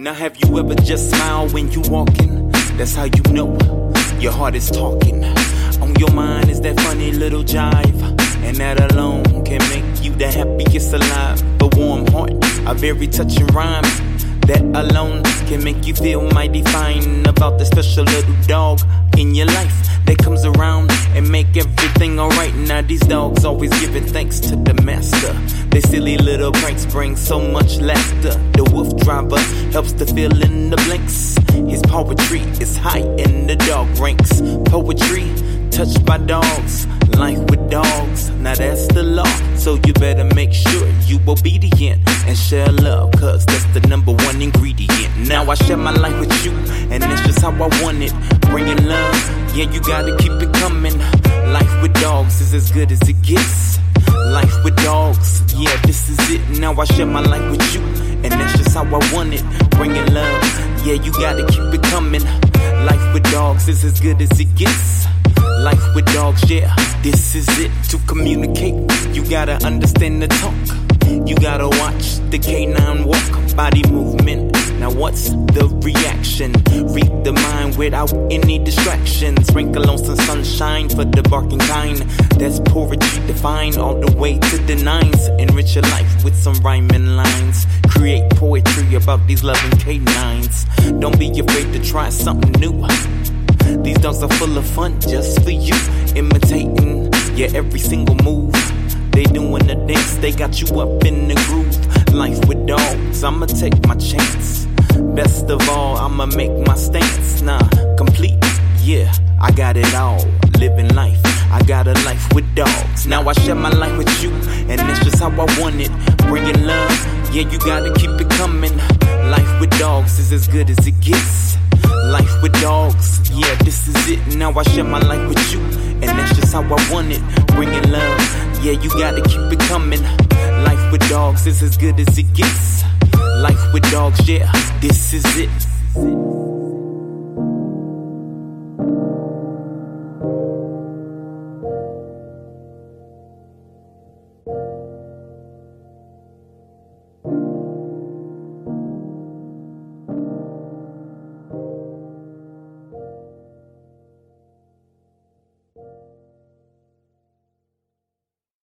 Now have you ever just smiled when you walking? That's how you know your heart is talking. On your mind is that funny little jive, and that alone can make you the happiest alive. The warm heart, a very touching rhyme, that alone can make you feel mighty fine about the special little dog in your life that comes around and make everything alright. Now these dogs always giving thanks to the master. Their silly little pranks bring so much laughter. The Woof Driver helps to fill in the blanks. His poetry is high in the dog ranks. Poetry touched by dogs, life with dogs, now that's the law. So you better make sure you obedient and share love, cause that's the number one ingredient. Now I share my life with you, and that's just how I want it. Bringing love, yeah, you gotta keep it coming. Life with dogs is as good as it gets. Life with dogs, yeah, this is it. Now I share my life with you, and that's just how I want it. Bringing love, yeah, you gotta keep it coming. Life with dogs is as good as it gets. Life with dogs, yeah, this is it. To communicate, you gotta understand the talk. You gotta watch the canine walk, body movement. Now what's the reaction? Read the mind without any distractions. Sprinkle on some sunshine for the barking kind. That's poetry defined all the way to the nines. Enrich your life with some rhyming lines. Create poetry about these loving canines. Don't be afraid to try something new. These dogs are full of fun just for you. Imitating, yeah, every single move. They doing the dance, they got you up in the groove. Life with dogs, I'ma take my chance. Best of all, I'ma make my stance. Nah, complete, yeah, I got it all. Living life, I got a life with dogs. Now I share my life with you, and that's just how I want it. Bringing love, yeah, you gotta keep it coming. Life with dogs is as good as it gets. Life with dogs, yeah, this is it. Now I share my life with you, and that's just how I want it. Bringing love, yeah, you gotta keep it coming. Life with dogs is as good as it gets. Life with dogs, yeah, this is it.